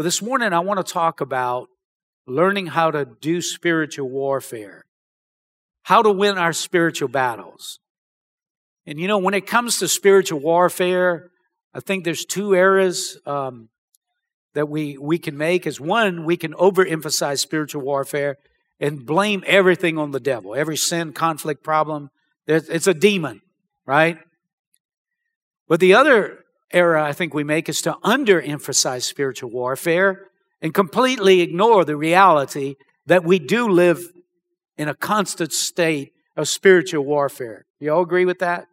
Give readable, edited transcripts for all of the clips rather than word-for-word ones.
But this morning, I want to talk about learning how to do spiritual warfare, how to win our spiritual battles. And you know, when it comes to spiritual warfare, I think there's two areas that we can make. Is one, we can overemphasize spiritual warfare and blame everything on the devil. Every sin, conflict, problem, it's a demon, right? But the other error I think we make is to underemphasize spiritual warfare and completely ignore the reality that we do live in a constant state of spiritual warfare. You all agree with that?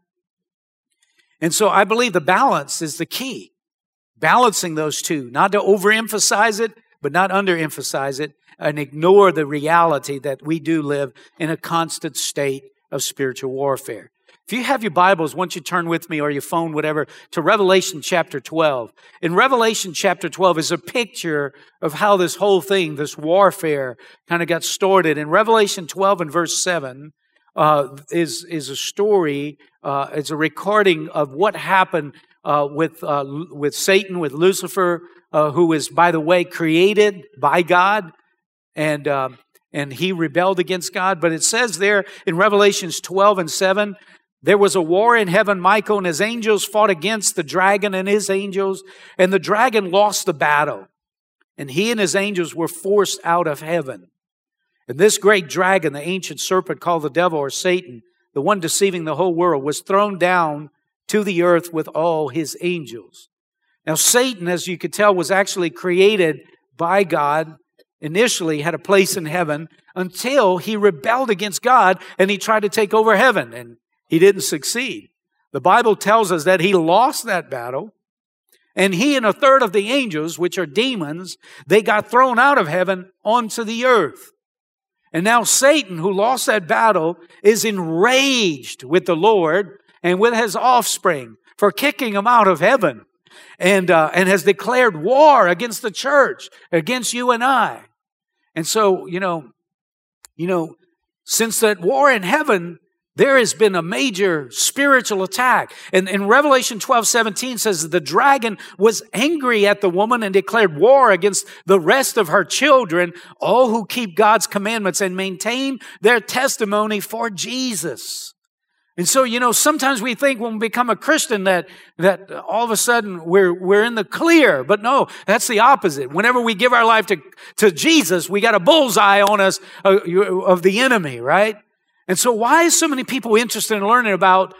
And so I believe the balance is the key. Balancing those two, not to overemphasize it, but not underemphasize it, and ignore the reality that we do live in a constant state of spiritual warfare. If you have your Bibles, once you turn with me or your phone, whatever, to Revelation chapter 12. In Revelation chapter 12 is a picture of how this whole thing, this warfare, kind of got started. In Revelation 12 and verse 7 is a story, it's a recording of what happened with Satan, with Lucifer, who was, by the way, created by God, and he rebelled against God. But it says there in Revelations 12 and 7, there was a war in heaven. Michael and his angels fought against the dragon and his angels, and the dragon lost the battle, and he and his angels were forced out of heaven. And this great dragon, the ancient serpent called the devil or Satan, the one deceiving the whole world, was thrown down to the earth with all his angels. Now, Satan, as you could tell, was actually created by God, initially had a place in heaven until he rebelled against God and he tried to take over heaven, and he didn't succeed. The Bible tells us that he lost that battle, and he and a third of the angels, which are demons, they got thrown out of heaven onto the earth. And now Satan, who lost that battle, is enraged with the Lord and with his offspring for kicking him out of heaven, and has declared war against the church, against you and I. And so, you know, since that war in heaven, there has been a major spiritual attack. And in Revelation 12:17 says that the dragon was angry at the woman and declared war against the rest of her children, all who keep God's commandments and maintain their testimony for Jesus. And so, you know, sometimes we think when we become a Christian that all of a sudden we're in the clear. But no, that's the opposite. Whenever we give our life to Jesus, we got a bullseye on us of the enemy, right? And so why is so many people interested in learning about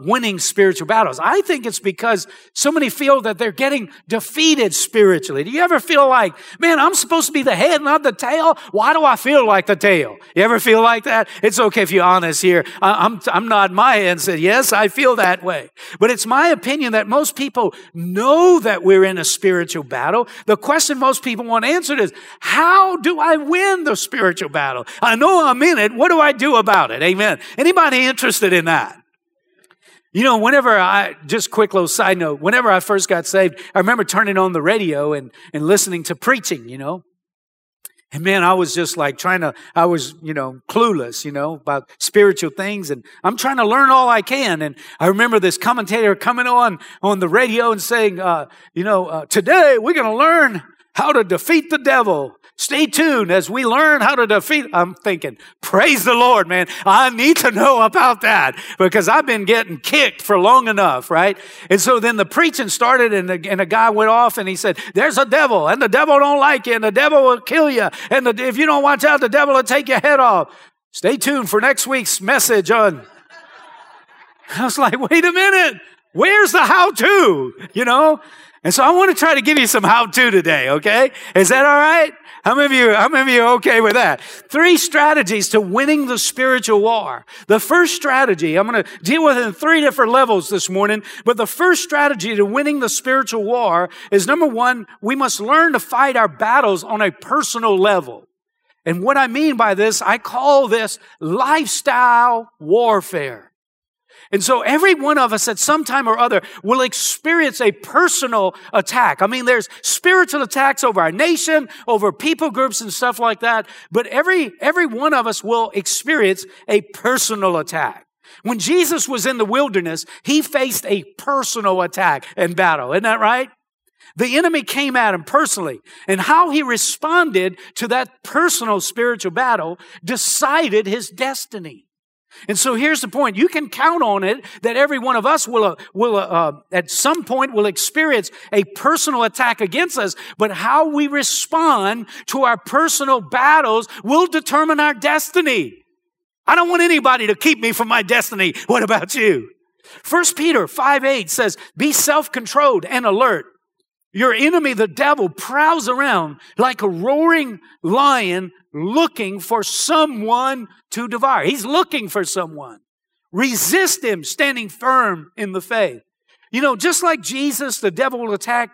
winning spiritual battles? I think it's because so many feel that they're getting defeated spiritually. Do you ever feel like, man, I'm supposed to be the head, not the tail? Why do I feel like the tail? You ever feel like that? It's okay if you're honest here. I'm nodding my head and said, yes, I feel that way. But it's my opinion that most people know that we're in a spiritual battle. The question most people want answered is, how do I win the spiritual battle? I know I'm in it. What do I do about it? Amen. Anybody interested in that? You know, whenever I first got saved, I remember turning on the radio and listening to preaching, you know. And man, I was just like clueless, about spiritual things. And I'm trying to learn all I can. And I remember this commentator coming on the radio and saying, today we're going to learn how to defeat the devil. Stay tuned as we learn how to defeat. I'm thinking, praise the Lord, man. I need to know about that because I've been getting kicked for long enough, right? And so then the preaching started and a guy went off and he said, there's a devil and the devil don't like you and the devil will kill you. And if you don't watch out, the devil will take your head off. Stay tuned for next week's message on. I was like, wait a minute. Where's the how-to, And so I want to try to give you some how-to today, okay? Is that all right? How many of you are okay with that? 3 strategies to winning the spiritual war. The first strategy, I'm going to deal with it in 3 different levels this morning, but the first strategy to winning the spiritual war is, number one, we must learn to fight our battles on a personal level. And what I mean by this, I call this lifestyle warfare. And so every one of us at some time or other will experience a personal attack. I mean, there's spiritual attacks over our nation, over people groups and stuff like that. But every one of us will experience a personal attack. When Jesus was in the wilderness, he faced a personal attack and battle. Isn't that right? The enemy came at him personally, and how he responded to that personal spiritual battle decided his destiny. And so here's the point. You can count on it that every one of us will at some point will experience a personal attack against us, but how we respond to our personal battles will determine our destiny. I don't want anybody to keep me from my destiny. What about you? 1 Peter 5:8 says, "Be self-controlled and alert. Your enemy, the devil, prowls around like a roaring lion looking for someone to devour." He's looking for someone. Resist him, standing firm in the faith. You know, just like Jesus, the devil will attack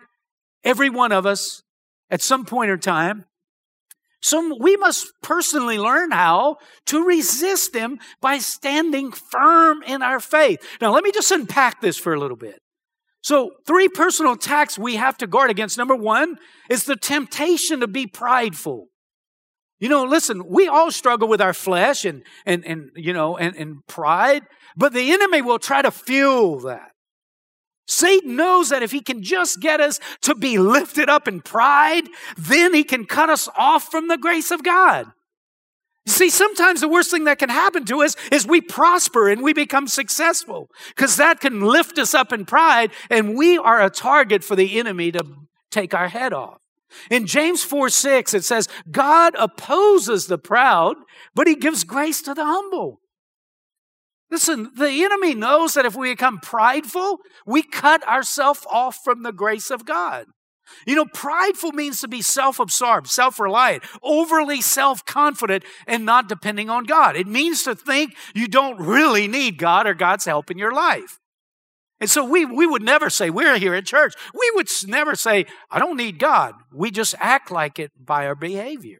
every one of us at some point in time. So we must personally learn how to resist him by standing firm in our faith. Now, let me just unpack this for a little bit. So 3 personal attacks we have to guard against. Number 1 is the temptation to be prideful. You know, listen, we all struggle with our flesh and pride, but the enemy will try to fuel that. Satan knows that if he can just get us to be lifted up in pride, then he can cut us off from the grace of God. You see, sometimes the worst thing that can happen to us is we prosper and we become successful, because that can lift us up in pride, and we are a target for the enemy to take our head off. In James 4:6, it says, "God opposes the proud, but he gives grace to the humble." Listen, the enemy knows that if we become prideful, we cut ourselves off from the grace of God. You know, prideful means to be self-absorbed, self-reliant, overly self-confident, and not depending on God. It means to think you don't really need God or God's help in your life. And so we would never say, we're here at church, we would never say, I don't need God. We just act like it by our behavior.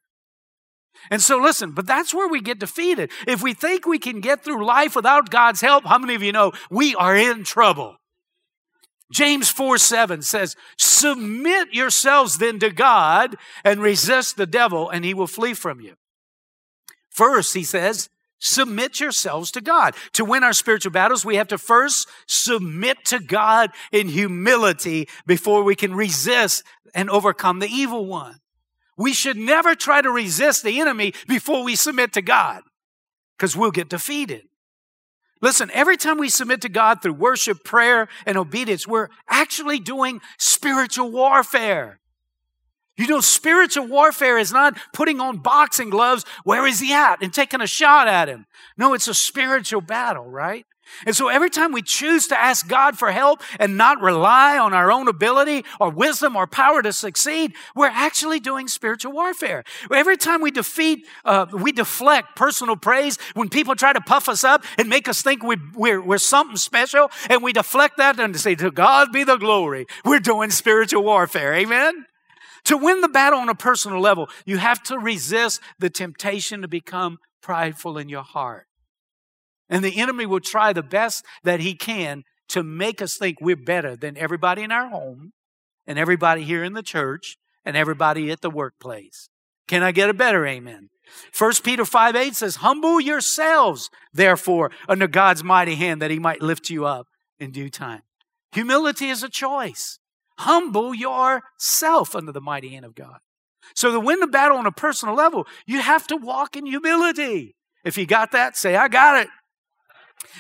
And so listen, but that's where we get defeated. If we think we can get through life without God's help, how many of you know we are in trouble? James 4:7 says, "Submit yourselves then to God and resist the devil, and he will flee from you." First, he says, submit yourselves to God. To win our spiritual battles, we have to first submit to God in humility before we can resist and overcome the evil one. We should never try to resist the enemy before we submit to God, because we'll get defeated. Listen, every time we submit to God through worship, prayer, and obedience, we're actually doing spiritual warfare. You know, spiritual warfare is not putting on boxing gloves, where is he at, and taking a shot at him. No, it's a spiritual battle, right? And so every time we choose to ask God for help and not rely on our own ability or wisdom or power to succeed, we're actually doing spiritual warfare. Every time we deflect personal praise, when people try to puff us up and make us think we're something special, and we deflect that and say, to God be the glory, we're doing spiritual warfare. Amen? To win the battle on a personal level, you have to resist the temptation to become prideful in your heart. And the enemy will try the best that he can to make us think we're better than everybody in our home and everybody here in the church and everybody at the workplace. Can I get a better amen? 1 Peter 5:8 says, "Humble yourselves, therefore, under God's mighty hand, that he might lift you up in due time." Humility is a choice. Humble yourself under the mighty hand of God. So to win the battle on a personal level, you have to walk in humility. If you got that, say, I got it.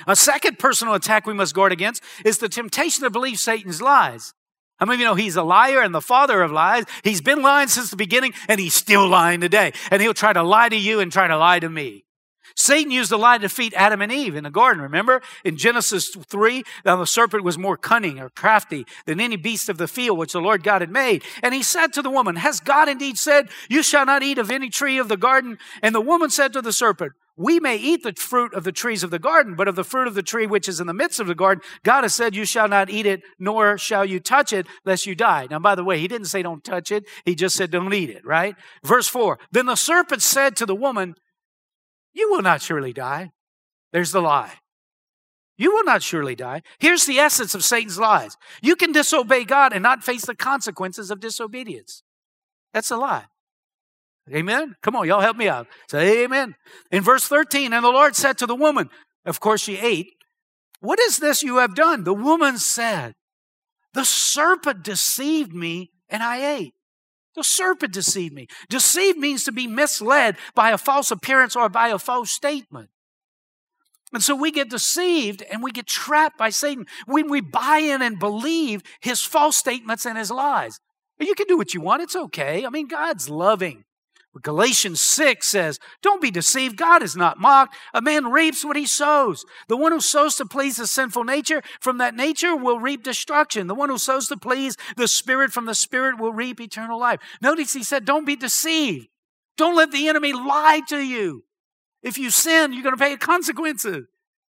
A second personal attack we must guard against is the temptation to believe Satan's lies. How many of you know he's a liar and the father of lies? He's been lying since the beginning, and he's still lying today. And he'll try to lie to you and try to lie to me. Satan used the lie to defeat Adam and Eve in the garden. Remember, in Genesis 3, now the serpent was more cunning or crafty than any beast of the field which the Lord God had made. And he said to the woman, "Has God indeed said, you shall not eat of any tree of the garden?" And the woman said to the serpent, "We may eat the fruit of the trees of the garden, but of the fruit of the tree which is in the midst of the garden, God has said, you shall not eat it, nor shall you touch it, lest you die." Now, by the way, he didn't say don't touch it. He just said don't eat it, right? Verse 4, "Then the serpent said to the woman, you will not surely die." There's the lie. You will not surely die. Here's the essence of Satan's lies. You can disobey God and not face the consequences of disobedience. That's a lie. Amen? Come on, y'all help me out. Say amen. In verse 13, "And the Lord said to the woman," of course she ate, "What is this you have done?" The woman said, The serpent deceived me and I ate. The serpent deceived me. Deceived means to be misled by a false appearance or by a false statement. And so we get deceived and we get trapped by Satan when we buy in and believe his false statements and his lies. You can do what you want. It's okay. I mean, God's loving. But Galatians 6 says, don't be deceived. God is not mocked. A man reaps what he sows. The one who sows to please the sinful nature from that nature will reap destruction. The one who sows to please the Spirit from the Spirit will reap eternal life. Notice he said, don't be deceived. Don't let the enemy lie to you. If you sin, you're going to pay consequences.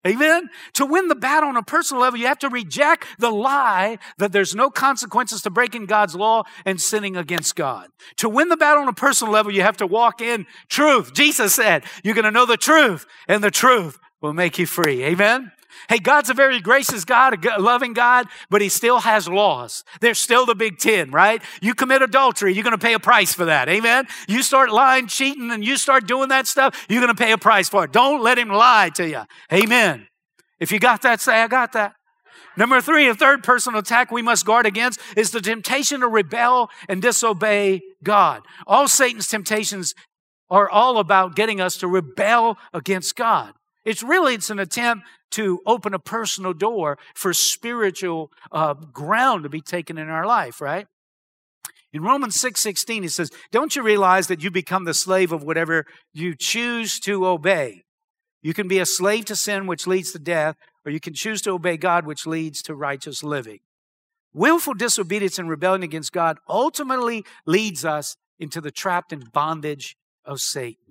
Amen? To win the battle on a personal level, you have to reject the lie that there's no consequences to breaking God's law and sinning against God. To win the battle on a personal level, you have to walk in truth. Jesus said, you're going to know the truth, and the truth will make you free. Amen? Hey, God's a very gracious God, a loving God, but he still has laws. There's still the big 10, right? You commit adultery, you're going to pay a price for that. Amen? You start lying, cheating, and you start doing that stuff, you're going to pay a price for it. Don't let him lie to you. Amen? If you got that, say, I got that. Number three, a third personal attack we must guard against is the temptation to rebel and disobey God. All Satan's temptations are all about getting us to rebel against God. It's an attempt to open a personal door for spiritual ground to be taken in our life, right? In Romans 6:16, it says, don't you realize that you become the slave of whatever you choose to obey? You can be a slave to sin, which leads to death, or you can choose to obey God, which leads to righteous living. Willful disobedience and rebellion against God ultimately leads us into the trapped and bondage of Satan.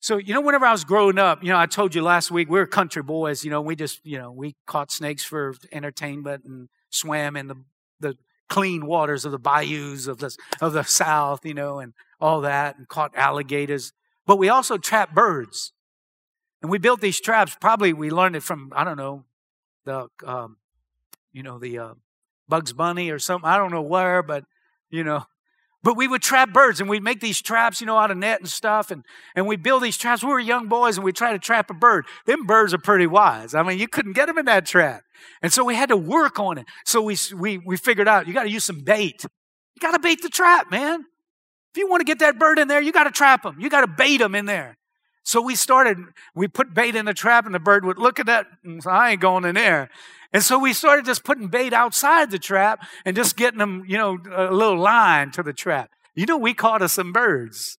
So, whenever I was growing up, I told you last week, we were country boys, we caught snakes for entertainment and swam in the clean waters of the bayous of the South, and all that, and caught alligators. But we also trapped birds. And we built these traps. Probably we learned it from, I don't know, the Bugs Bunny or something. I don't know where, but we would trap birds, and we'd make these traps, out of net and stuff, and we'd build these traps. We were young boys, and we'd try to trap a bird. Them birds are pretty wise. I mean, you couldn't get them in that trap. And so we had to work on it. So we figured out, you got to use some bait. You got to bait the trap, man. If you want to get that bird in there, you got to trap them. You got to bait them in there. So we put bait in the trap, and the bird would look at that, and say, I ain't going in there. And so we started just putting bait outside the trap and just getting them, a little line to the trap. We caught us some birds.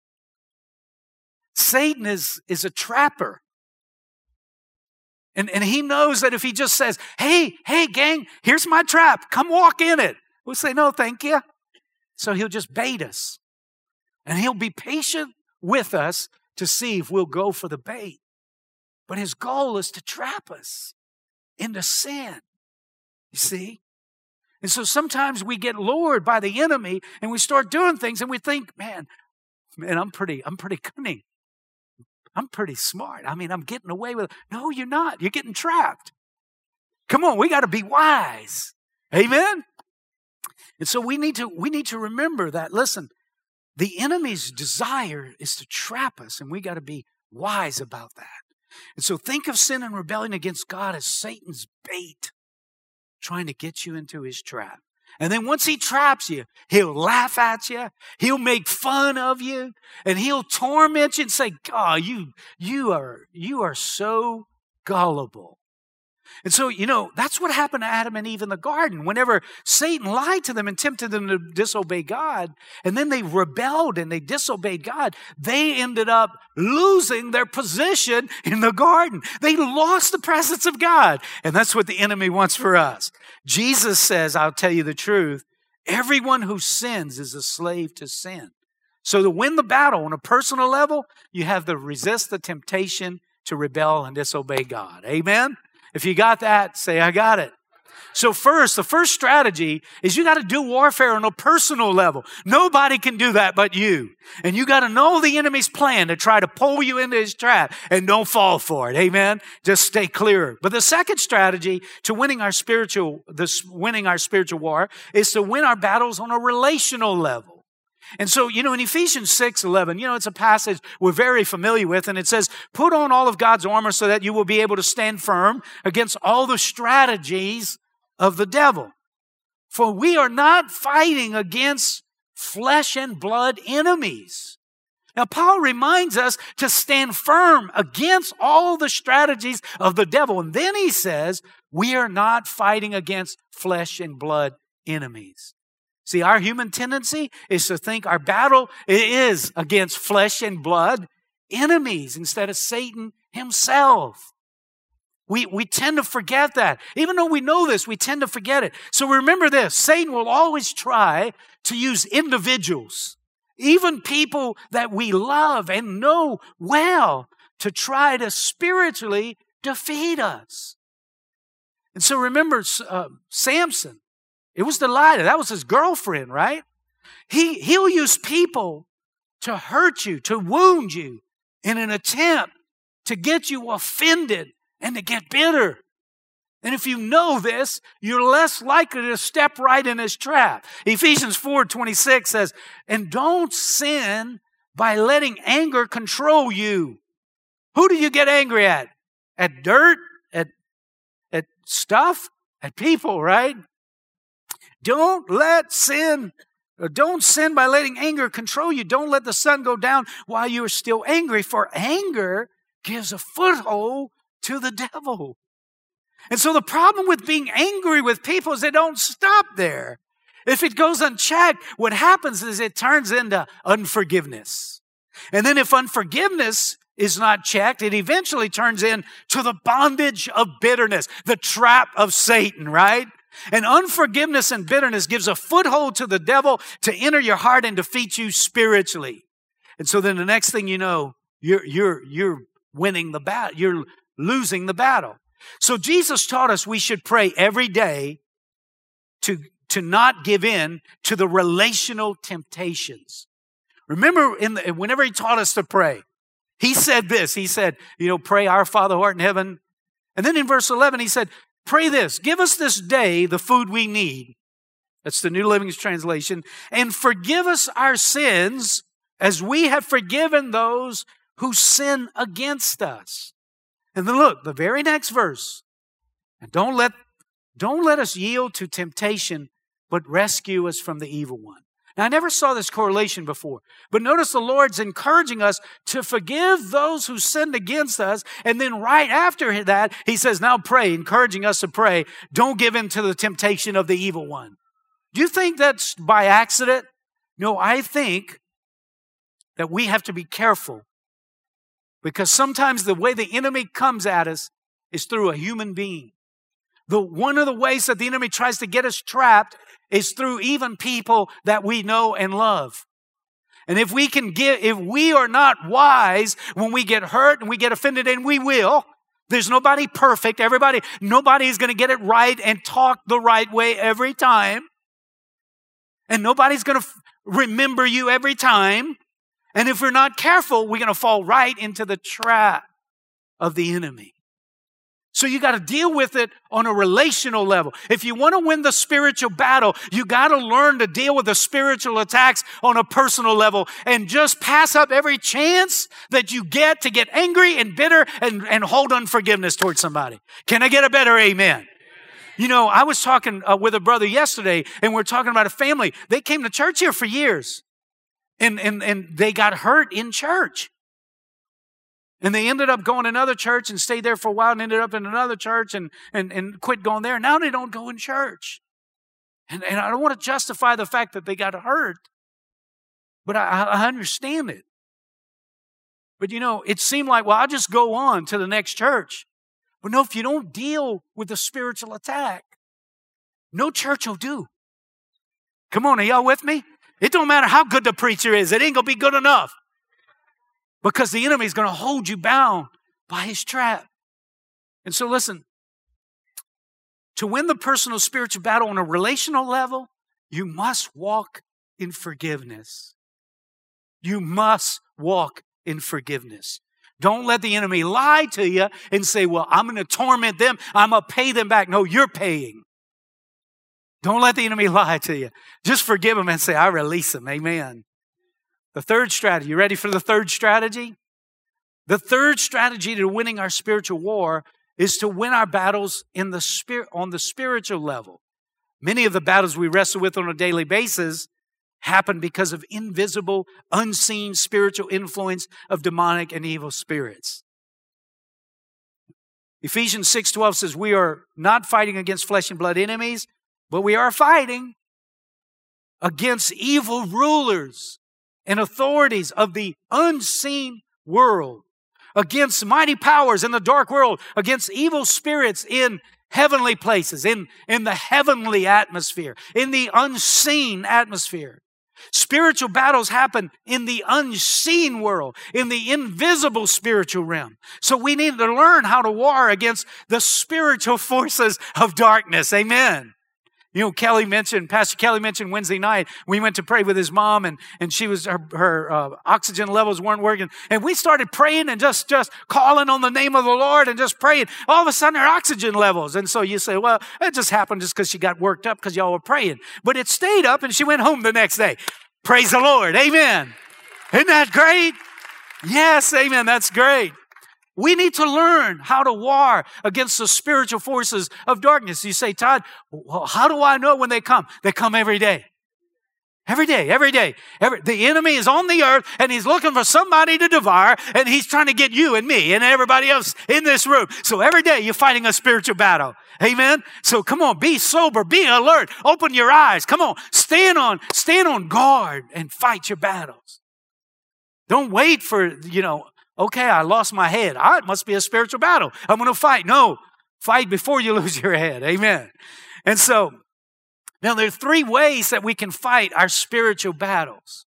Satan is a trapper. And he knows that if he just says, hey, gang, here's my trap. Come walk in it. We'll say, no, thank you. So he'll just bait us. And he'll be patient with us to see if we'll go for the bait. But his goal is to trap us into sin, you see? And so sometimes we get lured by the enemy and we start doing things and we think, man, I'm pretty cunning. I'm pretty smart. I mean, I'm getting away with it. No, you're not. You're getting trapped. Come on, we got to be wise. Amen? And so we need to remember that, listen, the enemy's desire is to trap us, and we got to be wise about that. And so think of sin and rebellion against God as Satan's bait, trying to get you into his trap. And then once he traps you, he'll laugh at you, he'll make fun of you, and he'll torment you and say, God, you are so gullible. And so, that's what happened to Adam and Eve in the garden. Whenever Satan lied to them and tempted them to disobey God, and then they rebelled and they disobeyed God, they ended up losing their position in the garden. They lost the presence of God. And that's what the enemy wants for us. Jesus says, I'll tell you the truth, everyone who sins is a slave to sin. So to win the battle on a personal level, you have to resist the temptation to rebel and disobey God. Amen? If you got that, say, I got it. So the first strategy is you got to do warfare on a personal level. Nobody can do that but you. And you got to know the enemy's plan to try to pull you into his trap, and don't fall for it. Amen. Just stay clear. But the second strategy to winning our spiritual war is to win our battles on a relational level. And so, in Ephesians 6:11, it's a passage we're very familiar with, and it says, put on all of God's armor so that you will be able to stand firm against all the strategies of the devil. For we are not fighting against flesh and blood enemies. Now, Paul reminds us to stand firm against all the strategies of the devil. And then he says, we are not fighting against flesh and blood enemies. See, our human tendency is to think our battle is against flesh and blood enemies instead of Satan himself. We tend to forget that. Even though we know this, we tend to forget it. So remember this, Satan will always try to use individuals, even people that we love and know well, to try to spiritually defeat us. And so remember Samson. It was Delilah. That was his girlfriend, right? He'll use people to hurt you, to wound you in an attempt to get you offended and to get bitter. And if you know this, you're less likely to step right in his trap. Ephesians 4:26 says, and don't sin by letting anger control you. Who do you get angry at? At dirt? At stuff? At people, right? Don't sin by letting anger control you. Don't let the sun go down while you are still angry, for anger gives a foothold to the devil. And so the problem with being angry with people is they don't stop there. If it goes unchecked, what happens is it turns into unforgiveness. And then if unforgiveness is not checked, it eventually turns into the bondage of bitterness, the trap of Satan, right? And unforgiveness and bitterness gives a foothold to the devil to enter your heart and defeat you spiritually. And so then the next thing you know, you're winning the battle. You're losing the battle. So Jesus taught us we should pray every day to not give in to the relational temptations. Remember, whenever he taught us to pray, he said this. He said, pray our Father who art in heaven. And then in verse 11, he said, pray this, give us this day the food we need. That's the New Living Translation. And forgive us our sins as we have forgiven those who sin against us. And then look, the very next verse. And don't let us yield to temptation, but rescue us from the evil one. Now, I never saw this correlation before, but notice the Lord's encouraging us to forgive those who sinned against us. And then right after that, he says, now pray, encouraging us to pray. Don't give in to the temptation of the evil one. Do you think that's by accident? No, I think that we have to be careful, because sometimes the way the enemy comes at us is through a human being. One of the ways that the enemy tries to get us trapped is through even people that we know and love. And if we are not wise when we get hurt and we get offended, and we will, there's nobody perfect. Nobody is going to get it right and talk the right way every time. And nobody's going to remember you every time. And if we're not careful, we're going to fall right into the trap of the enemy. So you got to deal with it on a relational level. If you want to win the spiritual battle, you got to learn to deal with the spiritual attacks on a personal level and just pass up every chance that you get to get angry and bitter and hold unforgiveness towards somebody. Can I get a better amen? I was talking with a brother yesterday, and we're talking about a family. They came to church here for years. And they got hurt in church. And they ended up going to another church and stayed there for a while and ended up in another church and quit going there. Now they don't go in church. And I don't want to justify the fact that they got hurt, but I understand it. But it seemed like, well, I'll just go on to the next church. But no, if you don't deal with the spiritual attack, no church will do. Come on, are y'all with me? It don't matter how good the preacher is. It ain't going to be good enough, because the enemy is going to hold you bound by his trap. And so listen, to win the personal spiritual battle on a relational level, you must walk in forgiveness. You must walk in forgiveness. Don't let the enemy lie to you and say, well, I'm going to torment them. I'm going to pay them back. No, you're paying. Don't let the enemy lie to you. Just forgive him and say, I release him. Amen. The third strategy. You ready for the third strategy? The third strategy to winning our spiritual war is to win our battles in the spirit, on the spiritual level. Many of the battles we wrestle with on a daily basis happen because of invisible, unseen spiritual influence of demonic and evil spirits. Ephesians 6:12 says we are not fighting against flesh and blood enemies, but we are fighting against evil rulers and authorities of the unseen world, against mighty powers in the dark world, against evil spirits in heavenly places, in the heavenly atmosphere, in the unseen atmosphere. Spiritual battles happen in the unseen world, in the invisible spiritual realm. So we need to learn how to war against the spiritual forces of darkness. Amen. You know, Pastor Kelly mentioned Wednesday night, we went to pray with his mom and she was, her oxygen levels weren't working. And we started praying and just calling on the name of the Lord and just praying. All of a sudden her oxygen levels. And so you say, well, it just happened just because she got worked up because y'all were praying. But it stayed up and she went home the next day. Praise the Lord. Amen. Isn't that great? Yes. Amen. That's great. We need to learn how to war against the spiritual forces of darkness. You say, Todd, how do I know when they come? They come every day. The enemy is on the earth and he's looking for somebody to devour and he's trying to get you and me and everybody else in this room. So every day you're fighting a spiritual battle. Amen. So come on, be sober, be alert, open your eyes. Come on, stand on guard and fight your battles. Don't wait for, okay, I lost my head. It must be a spiritual battle. I'm going to fight. No, fight before you lose your head. Amen. And so, now there are three ways that we can fight our spiritual battles.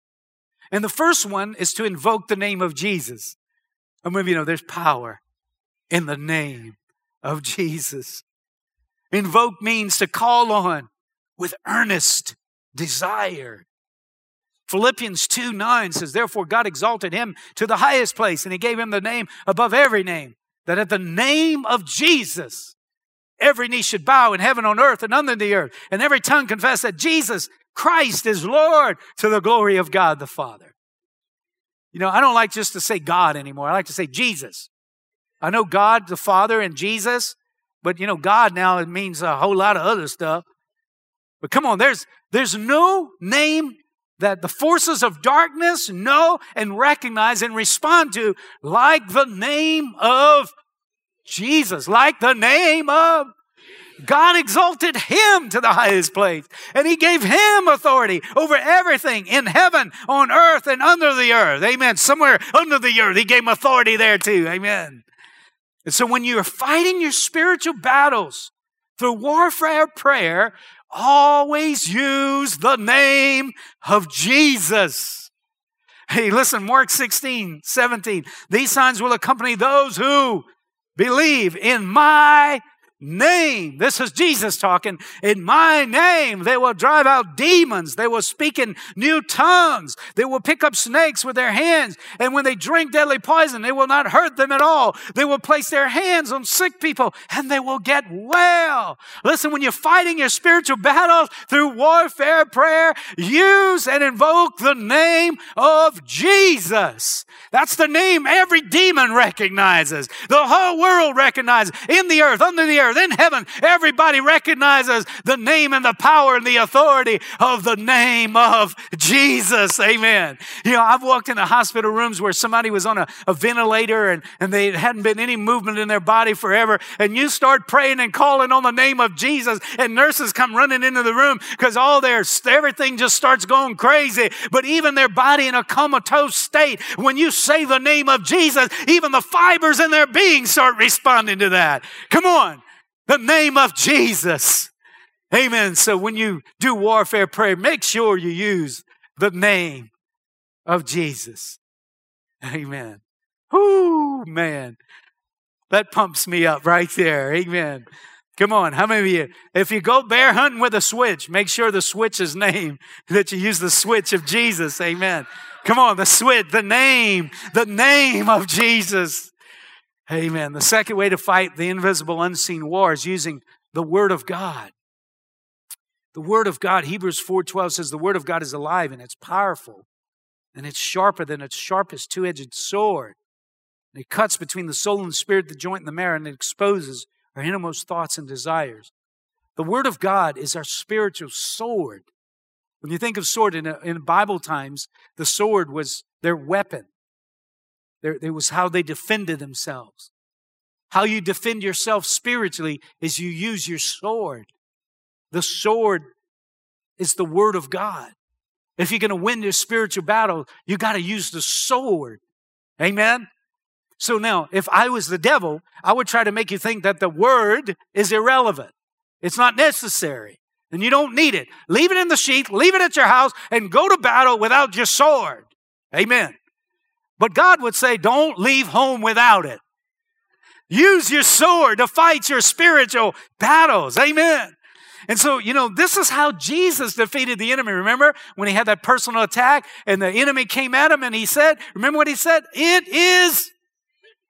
And the first one is to invoke the name of Jesus. I mean, there's power in the name of Jesus. Invoke means to call on with earnest desire. Philippians 2:9 says, therefore God exalted him to the highest place, and he gave him the name above every name, that at the name of Jesus, every knee should bow in heaven, on earth, and under the earth, and every tongue confess that Jesus Christ is Lord, to the glory of God the Father. I don't like just to say God anymore. I like to say Jesus. I know God the Father and Jesus, but God now, it means a whole lot of other stuff. But come on, there's no name that the forces of darkness know and recognize and respond to like the name of Jesus, like the name of God. Exalted him to the highest place, and he gave him authority over everything in heaven, on earth, and under the earth. Amen. Somewhere under the earth, he gave him authority there too. Amen. And so when you're fighting your spiritual battles through warfare prayer, always use the name of Jesus. Hey, listen, Mark 16:17. These signs will accompany those who believe in my name. This is Jesus talking. In my name, they will drive out demons. They will speak in new tongues. They will pick up snakes with their hands. And when they drink deadly poison, they will not hurt them at all. They will place their hands on sick people and they will get well. Listen, when you're fighting your spiritual battles through warfare prayer, use and invoke the name of Jesus. That's the name every demon recognizes. The whole world recognizes. In the earth, under the earth, in heaven, everybody recognizes the name and the power and the authority of the name of Jesus. Amen. I've walked in the hospital rooms where somebody was on a ventilator and they hadn't been any movement in their body forever. And you start praying and calling on the name of Jesus, and nurses come running into the room because everything just starts going crazy. But even their body in a comatose state, when you say the name of Jesus, even the fibers in their being start responding to that. Come on. The name of Jesus. Amen. So when you do warfare prayer, make sure you use the name of Jesus. Amen. Whoo, man. That pumps me up right there. Amen. Come on. How many of you, if you go bear hunting with a switch, make sure the switch is named, that you use the switch of Jesus. Amen. Come on. The switch, the name of Jesus. Amen. The second way to fight the invisible, unseen war is using the Word of God. The Word of God, Hebrews 4:12 says, the Word of God is alive and it's powerful and it's sharper than its sharpest two-edged sword. And it cuts between the soul and the spirit, the joint and the marrow, and it exposes our innermost thoughts and desires. The Word of God is our spiritual sword. When you think of sword in Bible times, the sword was their weapon. It was how they defended themselves. How you defend yourself spiritually is you use your sword. The sword is the Word of God. If you're going to win this spiritual battle, you got to use the sword. Amen? So now, if I was the devil, I would try to make you think that the word is irrelevant. It's not necessary, and you don't need it. Leave it in the sheath, leave it at your house, and go to battle without your sword. Amen. But God would say, don't leave home without it. Use your sword to fight your spiritual battles. Amen. And so, this is how Jesus defeated the enemy. Remember when he had that personal attack and the enemy came at him and he said, remember what he said? It is.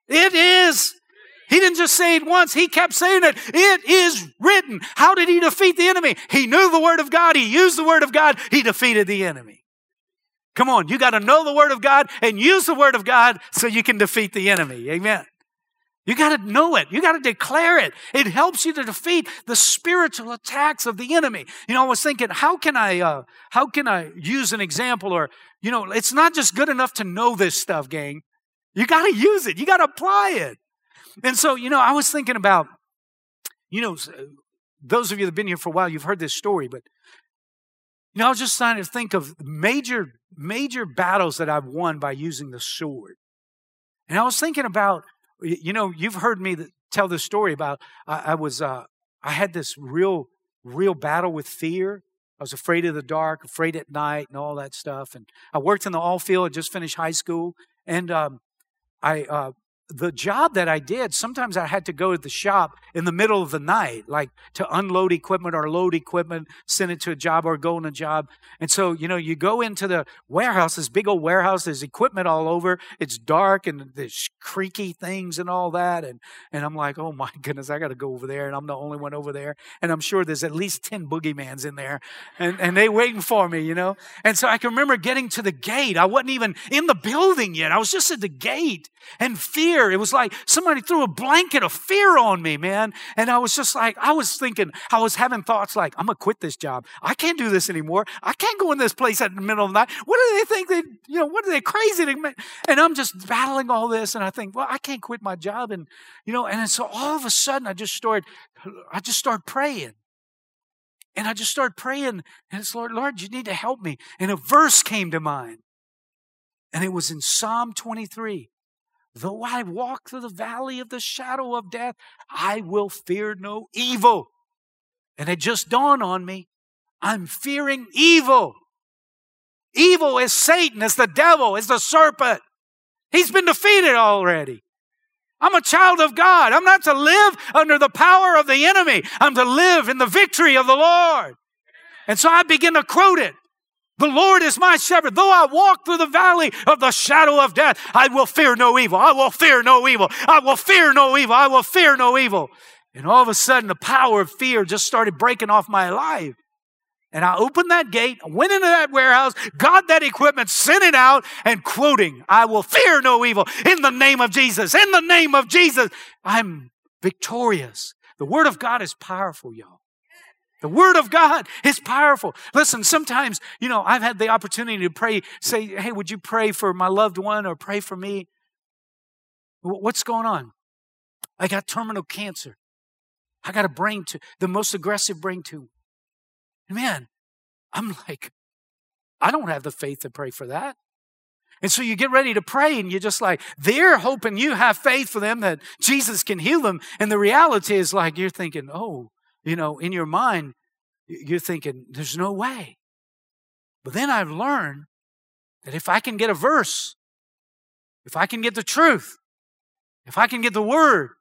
He didn't just say it once. He kept saying it. It is written. How did he defeat the enemy? He knew the Word of God. He used the Word of God. He defeated the enemy. Come on. You got to know the Word of God and use the Word of God so you can defeat the enemy. Amen. You got to know it. You got to declare it. It helps you to defeat the spiritual attacks of the enemy. I was thinking, how can I use an example? Or, it's not just good enough to know this stuff, gang. You got to use it. You got to apply it. And so, I was thinking about, those of you that have been here for a while, you've heard this story, but, I was just trying to think of major battles that I've won by using the sword. And I was thinking about, you've heard me tell this story about, I had this real, real battle with fear. I was afraid of the dark, afraid at night and all that stuff. And I worked in the oil field. I just finished high school. And, the job that I did, sometimes I had to go to the shop in the middle of the night, like to unload equipment or load equipment, send it to a job or go on a job. And so, you go into the warehouse, this big old warehouse, there's equipment all over. It's dark and there's creaky things and all that. And I'm like, oh my goodness, I got to go over there. And I'm the only one over there. And I'm sure there's at least 10 boogeymans in there and they waiting for me, And so I can remember getting to the gate. I wasn't even in the building yet. I was just at the gate and fear. It was like somebody threw a blanket of fear on me, man. And I was just like, I was having thoughts like, I'm going to quit this job. I can't do this anymore. I can't go in this place at the middle of the night. What do they think? What are they crazy? And I'm just battling all this. And I think, well, I can't quit my job. And, and so all of a sudden I just started praying. And I just started praying. And it's, Lord, you need to help me. And a verse came to mind. And it was in Psalm 23. Though I walk through the valley of the shadow of death, I will fear no evil. And it just dawned on me, I'm fearing evil. Evil is Satan, it's the devil, it's the serpent. He's been defeated already. I'm a child of God. I'm not to live under the power of the enemy. I'm to live in the victory of the Lord. And so I begin to quote it. The Lord is my shepherd. Though I walk through the valley of the shadow of death, I will fear no evil. I will fear no evil. I will fear no evil. I will fear no evil. And all of a sudden, the power of fear just started breaking off my life. And I opened that gate, went into that warehouse, got that equipment, sent it out, and quoting, I will fear no evil in the name of Jesus. In the name of Jesus, I'm victorious. The Word of God is powerful, y'all. The Word of God is powerful. Listen, sometimes, I've had the opportunity to pray, say, hey, would you pray for my loved one or pray for me? What's going on? I got terminal cancer. I got a brain tumor, the most aggressive brain tumor. Man, I'm like, I don't have the faith to pray for that. And so you get ready to pray and you're just like, they're hoping you have faith for them that Jesus can heal them. And the reality is like, you're thinking, oh. In your mind, you're thinking, there's no way. But then I've learned that if I can get a verse, if I can get the truth, if I can get the word.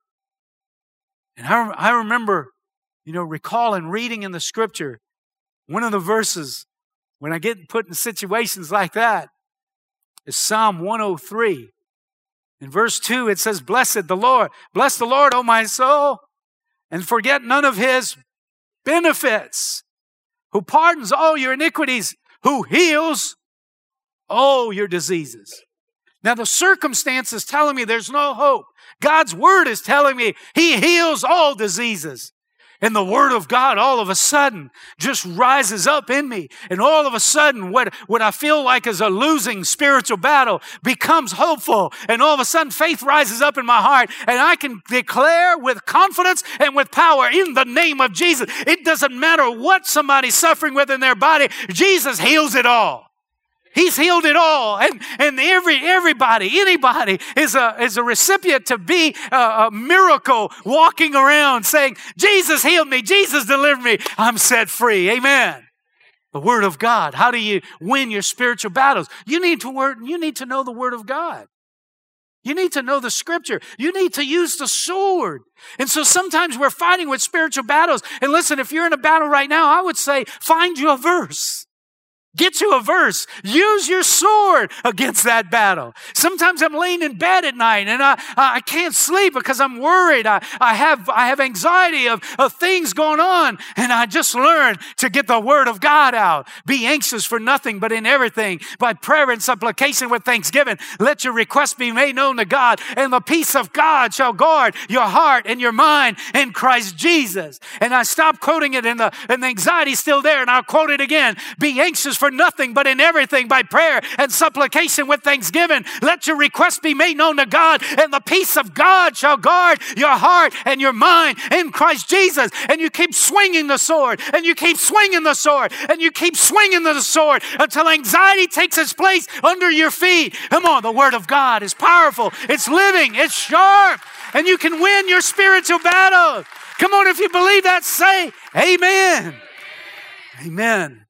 And I remember, recalling reading in the scripture, one of the verses, when I get put in situations like that, is Psalm 103. In verse 2, it says, bless the Lord, O my soul. And forget none of his benefits, who pardons all your iniquities, who heals all your diseases. Now the circumstance is telling me there's no hope. God's word is telling me he heals all diseases. And the word of God all of a sudden just rises up in me. And all of a sudden what I feel like is a losing spiritual battle becomes hopeful. And all of a sudden faith rises up in my heart. And I can declare with confidence and with power in the name of Jesus. It doesn't matter what somebody's suffering with in their body. Jesus heals it all. He's healed it all. And anybody is a recipient to be a miracle walking around saying, Jesus healed me. Jesus delivered me. I'm set free. Amen. The word of God. How do you win your spiritual battles? You need to know the word of God. You need to know the scripture. You need to use the sword. And so sometimes we're fighting with spiritual battles. And listen, if you're in a battle right now, I would say, find you a verse. Get you a verse. Use your sword against that battle. Sometimes I'm laying in bed at night and I can't sleep because I'm worried. I have anxiety of things going on, and I just learned to get the word of God out. Be anxious for nothing, but in everything by prayer and supplication with thanksgiving. Let your requests be made known to God, and the peace of God shall guard your heart and your mind in Christ Jesus. And I stopped quoting it, and the anxiety's still there, and I'll quote it again. Be anxious for nothing, but in everything by prayer and supplication with thanksgiving. Let your requests be made known to God, and the peace of God shall guard your heart and your mind in Christ Jesus. And you keep swinging the sword, and you keep swinging the sword, and you keep swinging the sword until anxiety takes its place under your feet. Come on, the word of God is powerful. It's living. It's sharp. And you can win your spiritual battle. Come on, if you believe that, say amen. Amen.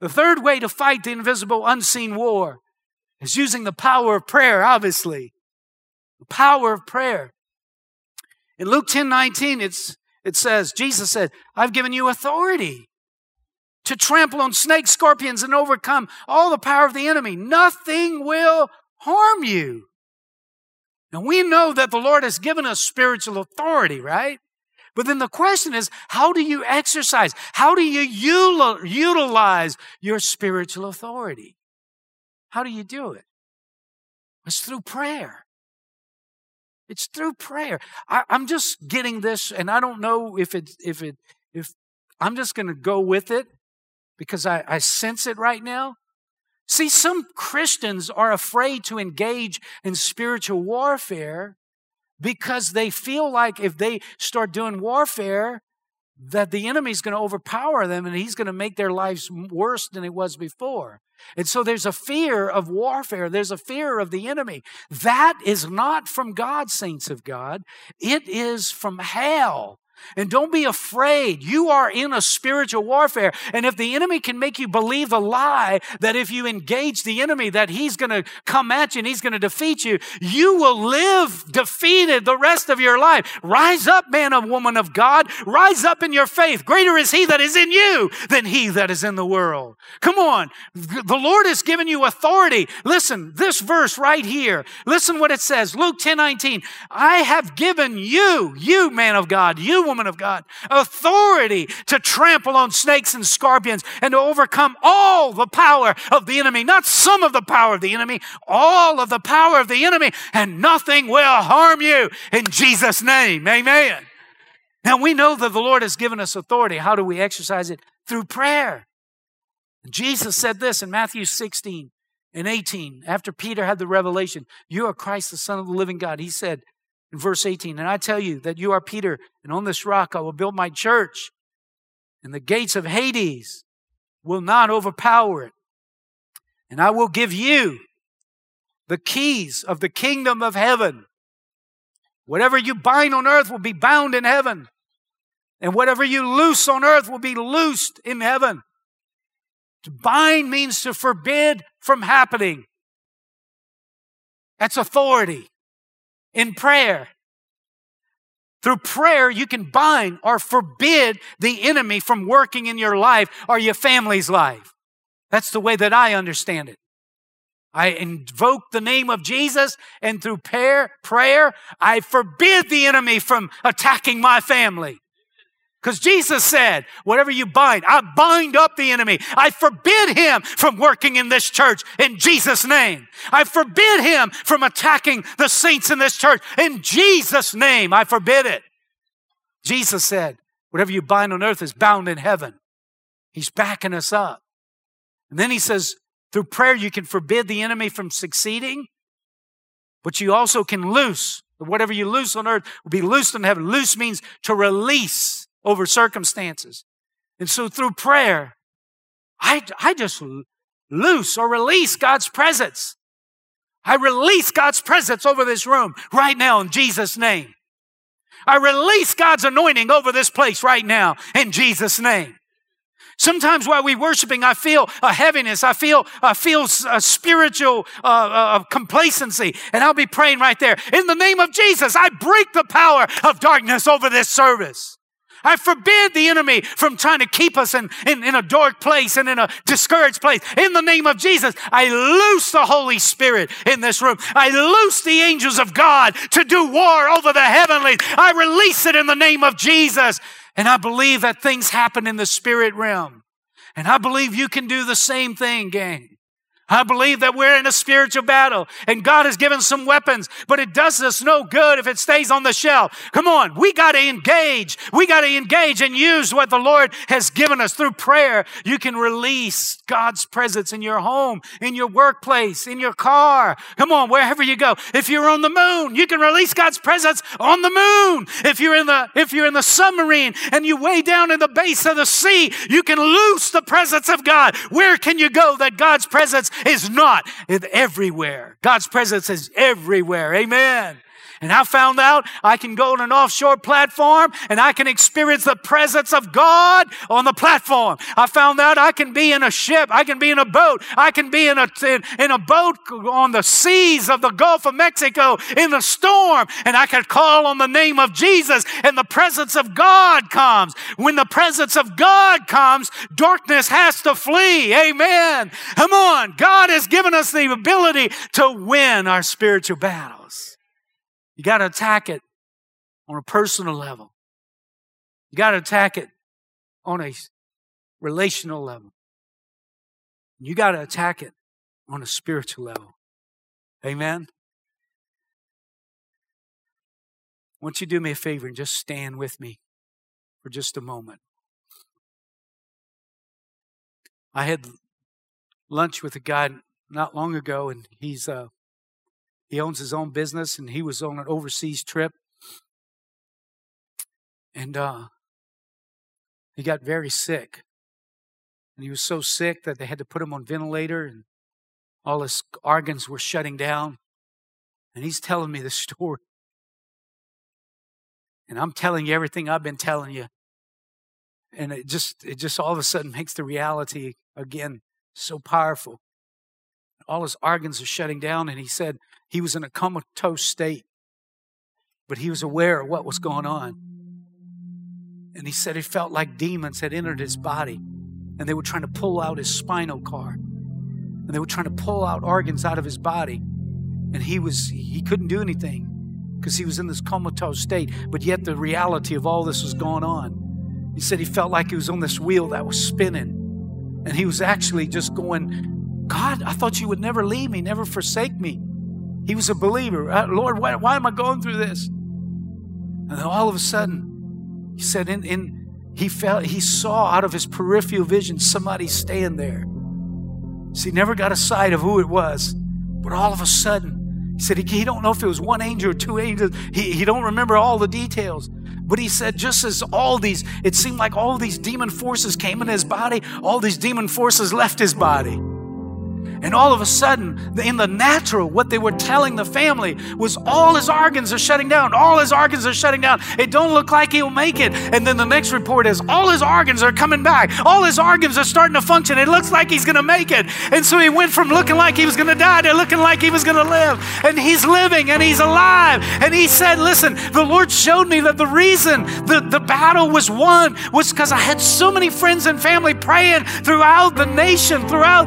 The third way to fight the invisible, unseen war is using the power of prayer, obviously. The power of prayer. In Luke 10:19, it says, Jesus said, I've given you authority to trample on snakes, scorpions, and overcome all the power of the enemy. Nothing will harm you. And we know that the Lord has given us spiritual authority, right? But then the question is, how do you exercise? How do you utilize your spiritual authority? How do you do it? It's through prayer. It's through prayer. I'm just getting this, and I don't know if I'm just going to go with it because I sense it right now. See, some Christians are afraid to engage in spiritual warfare because they feel like if they start doing warfare, that the enemy's going to overpower them and he's going to make their lives worse than it was before. And so there's a fear of warfare. There's a fear of the enemy. That is not from God, saints of God. It is from hell. And don't be afraid. You are in a spiritual warfare. And if the enemy can make you believe a lie that if you engage the enemy that he's going to come at you and he's going to defeat you, you will live defeated the rest of your life. Rise up, man and woman of God. Rise up in your faith. Greater is he that is in you than he that is in the world. Come on. The Lord has given you authority. Listen, this verse right here. Listen what it says. Luke 10:19. I have given you man of God, you woman of God, authority to trample on snakes and scorpions and to overcome all the power of the enemy. Not some of the power of the enemy, all of the power of the enemy, and nothing will harm you in Jesus' name. Amen. Now we know that the Lord has given us authority. How do we exercise it? Through prayer. Jesus said this in Matthew 16 and 18, after Peter had the revelation, you are Christ, the Son of the living God. He said, in verse 18, and I tell you that you are Peter, and on this rock I will build my church, and the gates of Hades will not overpower it. And I will give you the keys of the kingdom of heaven. Whatever you bind on earth will be bound in heaven, and whatever you loose on earth will be loosed in heaven. To bind means to forbid from happening. That's authority. In prayer. Through prayer, you can bind or forbid the enemy from working in your life or your family's life. That's the way that I understand it. I invoke the name of Jesus, and through prayer, I forbid the enemy from attacking my family. Because Jesus said, whatever you bind, I bind up the enemy. I forbid him from working in this church in Jesus' name. I forbid him from attacking the saints in this church in Jesus' name. I forbid it. Jesus said, whatever you bind on earth is bound in heaven. He's backing us up. And then he says, through prayer, you can forbid the enemy from succeeding, but you also can loose. Whatever you loose on earth will be loosed in heaven. Loose means to release over circumstances. And so through prayer, I just loose or release God's presence. I release God's presence over this room right now in Jesus' name. I release God's anointing over this place right now in Jesus' name. Sometimes while we're worshiping, I feel a heaviness. I feel a spiritual complacency. And I'll be praying right there. In the name of Jesus, I break the power of darkness over this service. I forbid the enemy from trying to keep us in a dark place and in a discouraged place. In the name of Jesus, I loose the Holy Spirit in this room. I loose the angels of God to do war over the heavenlies. I release it in the name of Jesus. And I believe that things happen in the spirit realm. And I believe you can do the same thing, gang. I believe that we're in a spiritual battle and God has given some weapons, but it does us no good if it stays on the shelf. Come on, we got to engage. We got to engage and use what the Lord has given us. Through prayer, you can release God's presence in your home, in your workplace, in your car. Come on, wherever you go. If you're on the moon, you can release God's presence on the moon. If you're in the submarine and you're way down in the base of the sea, you can loose the presence of God. Where can you go that God's presence is not everywhere? God's presence is everywhere. Amen. And I found out I can go on an offshore platform and I can experience the presence of God on the platform. I found out I can be in a ship. I can be in a boat. I can be in a boat on the seas of the Gulf of Mexico in a storm, and I can call on the name of Jesus and the presence of God comes. When the presence of God comes, darkness has to flee. Amen. Come on. God has given us the ability to win our spiritual battles. You got to attack it on a personal level. You got to attack it on a relational level. You got to attack it on a spiritual level. Amen? Won't you do me a favor and just stand with me for just a moment? I had lunch with a guy not long ago, and he owns his own business, and he was on an overseas trip. And he got very sick. And he was so sick that they had to put him on ventilator, and all his organs were shutting down. And he's telling me the story. And I'm telling you everything I've been telling you. And it just all of a sudden makes the reality, again, so powerful. All his organs are shutting down, and he said he was in a comatose state, but he was aware of what was going on. And he said it felt like demons had entered his body, and they were trying to pull out his spinal cord, and they were trying to pull out organs out of his body, and he couldn't do anything because he was in this comatose state, but yet the reality of all this was going on. He said he felt like he was on this wheel that was spinning, and he was actually just going, God, I thought you would never leave me, never forsake me. He was a believer. Lord, why am I going through this? And then all of a sudden, he said, he saw out of his peripheral vision somebody stand there. So he never got a sight of who it was, but all of a sudden, he said he don't know if it was one angel or two angels. He don't remember all the details. But he said, just as it seemed like all these demon forces came in his body, all these demon forces left his body. And all of a sudden, in the natural, what they were telling the family was all his organs are shutting down. All his organs are shutting down. It don't look like he'll make it. And then the next report is all his organs are coming back. All his organs are starting to function. It looks like he's going to make it. And so he went from looking like he was going to die to looking like he was going to live. And he's living and he's alive. And he said, listen, the Lord showed me that the reason the battle was won was because I had so many friends and family praying throughout the nation, throughout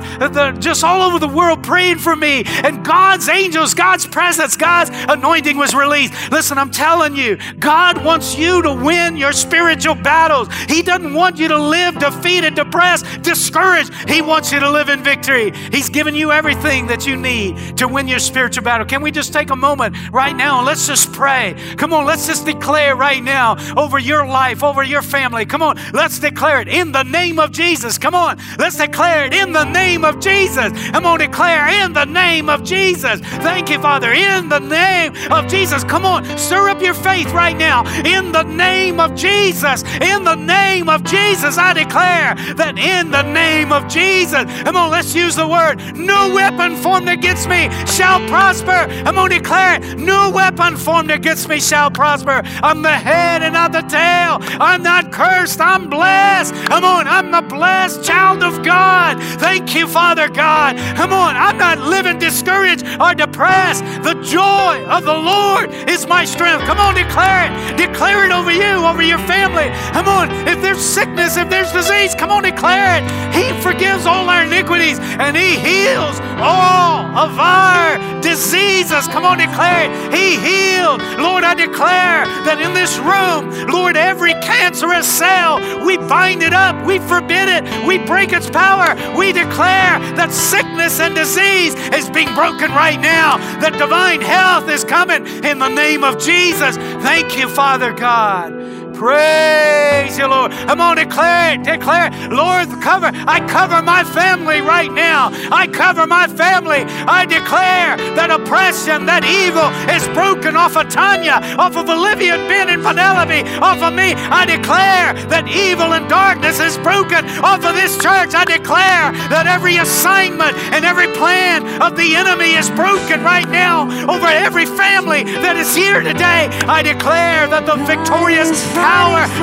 just all over over the world praying for me, and God's angels, God's presence, God's anointing was released. Listen, I'm telling you, God wants you to win your spiritual battles. He doesn't want you to live defeated, depressed, discouraged. He wants you to live in victory. He's given you everything that you need to win your spiritual battle. Can we just take a moment right now and let's just pray? Come on, let's just declare right now over your life, over your family. Come on, let's declare it in the name of Jesus. Come on, let's declare it in the name of Jesus. I'm going to declare in the name of Jesus. Thank you, Father, in the name of Jesus. Come on, stir up your faith right now. In the name of Jesus, in the name of Jesus, I declare that in the name of Jesus. Come on, let's use the word. No weapon formed against me shall prosper. I'm going to declare it. No weapon formed against me shall prosper. I'm the head and not the tail. I'm not cursed. I'm blessed. Come on, I'm the blessed child of God. Thank you, Father God. Come on, I'm not living discouraged or depressed. The joy of the Lord is my strength. Come on, declare it. Declare it over you, over your family. Come on, if there's sickness, if there's disease, come on, declare it. He forgives all our iniquities and He heals all of our diseases. Come on, declare it. He healed. Lord, I declare that in this room, Lord, every cancerous cell, we bind it up, we forbid it, we break its power. We declare that sickness and disease is being broken right now, that divine health is coming in the name of Jesus. Thank you, Father God. Praise you, Lord. I'm going to declare it. Declare it. Lord, cover. I cover my family right now. I cover my family. I declare that oppression, that evil is broken off of Tanya, off of Olivia and Ben and Penelope, off of me. I declare that evil and darkness is broken off of this church. I declare that every assignment and every plan of the enemy is broken right now over every family that is here today. I declare that the victorious power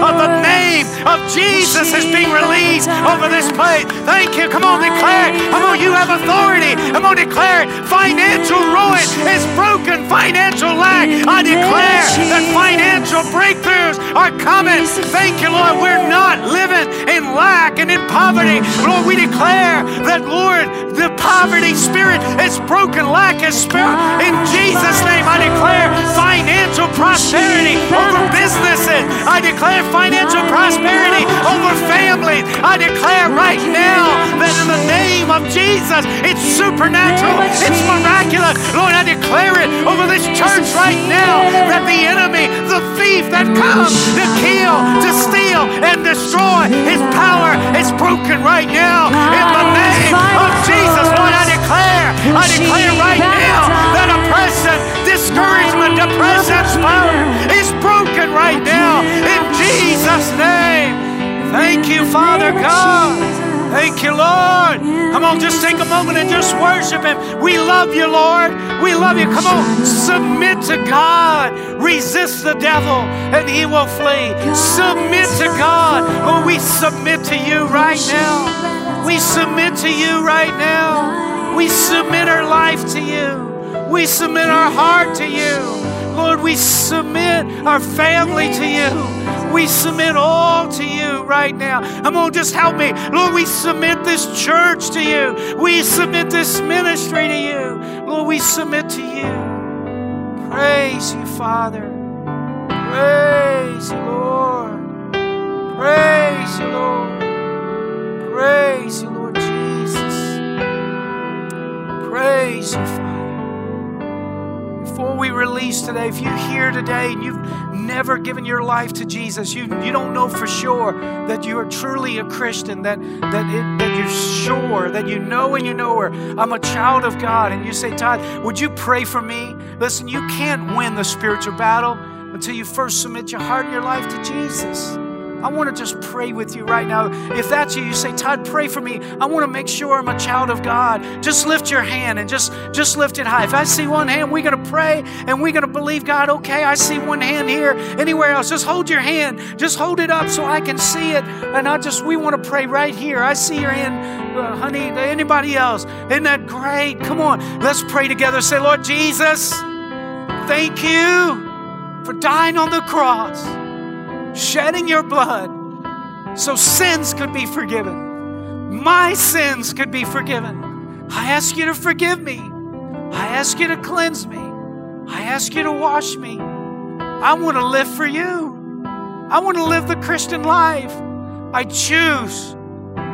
of the name of Jesus is being released over this place. Thank you. Come on, declare it. Come on, you have authority. Come on, declare it. Financial ruin is broken. Financial lack. I declare that financial breakthroughs are coming. Thank you, Lord. We're not living in lack and in poverty. Lord, we declare that, Lord, the poverty spirit is broken. Lack is spirit. In Jesus' name, I declare financial prosperity over businesses. I declare financial prosperity over families. I declare right now that in the name of Jesus, it's supernatural, it's miraculous. Lord, I declare it over this church right now that the enemy, the thief that comes to kill, to steal, and destroy, his power is broken right now in the name of Jesus. Lord, I declare right now that oppression, discouragement, depression, power is broken right now. In Jesus' name, thank you, Father God. Thank you, Lord. Come on, just take a moment and just worship Him. We love you, Lord. We love you. Come on, submit to God. Resist the devil, and he will flee. Submit to God. Oh, we submit to you right now. We submit to you right now. We submit our life to you. We submit our heart to you. Lord, we submit our family to you. We submit all to you right now. Come on, just help me. Lord, we submit this church to you. We submit this ministry to you. Lord, we submit to you. Praise you, Father. Praise you, Lord. Praise you, Lord. Praise you, Lord Jesus. Praise you, Father. Before we release today, if you're here today and you've never given your life to Jesus, you don't know for sure that you are truly a Christian, that you're sure, that you know and you know her, I'm a child of God, and you say, Todd, would you pray for me? Listen, you can't win the spiritual battle until you first submit your heart and your life to Jesus. I want to just pray with you right now. If that's you, you say, Todd, pray for me. I want to make sure I'm a child of God. Just lift your hand and just lift it high. If I see one hand, we're going to pray and we're going to believe God. Okay, I see one hand here. Anywhere else, just hold your hand. Just hold it up so I can see it. And we want to pray right here. I see your hand, honey. Anybody else? Isn't that great? Come on, let's pray together. Say, Lord Jesus, thank you for dying on the cross, shedding your blood so sins could be forgiven. My sins could be forgiven. I ask you to forgive me. I ask you to cleanse me. I ask you to wash me. I want to live for you. I want to live the Christian life. I choose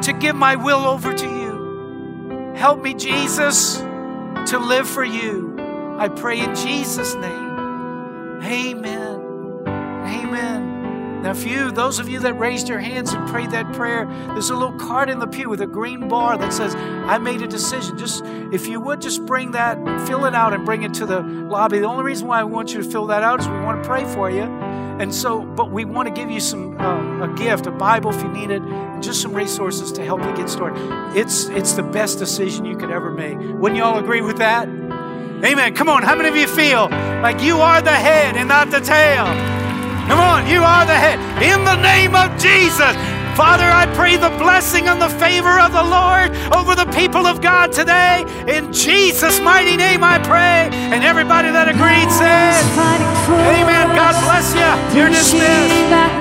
to give my will over to you. Help me, Jesus, to live for you. I pray in Jesus' name. Amen. Amen. Now, those of you that raised your hands and prayed that prayer, there's a little card in the pew with a green bar that says, I made a decision. Just, if you would, just bring that, fill it out and bring it to the lobby. The only reason why I want you to fill that out is we want to pray for you. And so, but we want to give you some a gift, a Bible if you need it, and just some resources to help you get started. It's the best decision you could ever make. Wouldn't you all agree with that? Amen. Come on, how many of you feel like you are the head and not the tail? Come on, you are the head. In the name of Jesus, Father, I pray the blessing and the favor of the Lord over the people of God today. In Jesus' mighty name I pray. And everybody that agreed said, amen. God bless you. You're dismissed.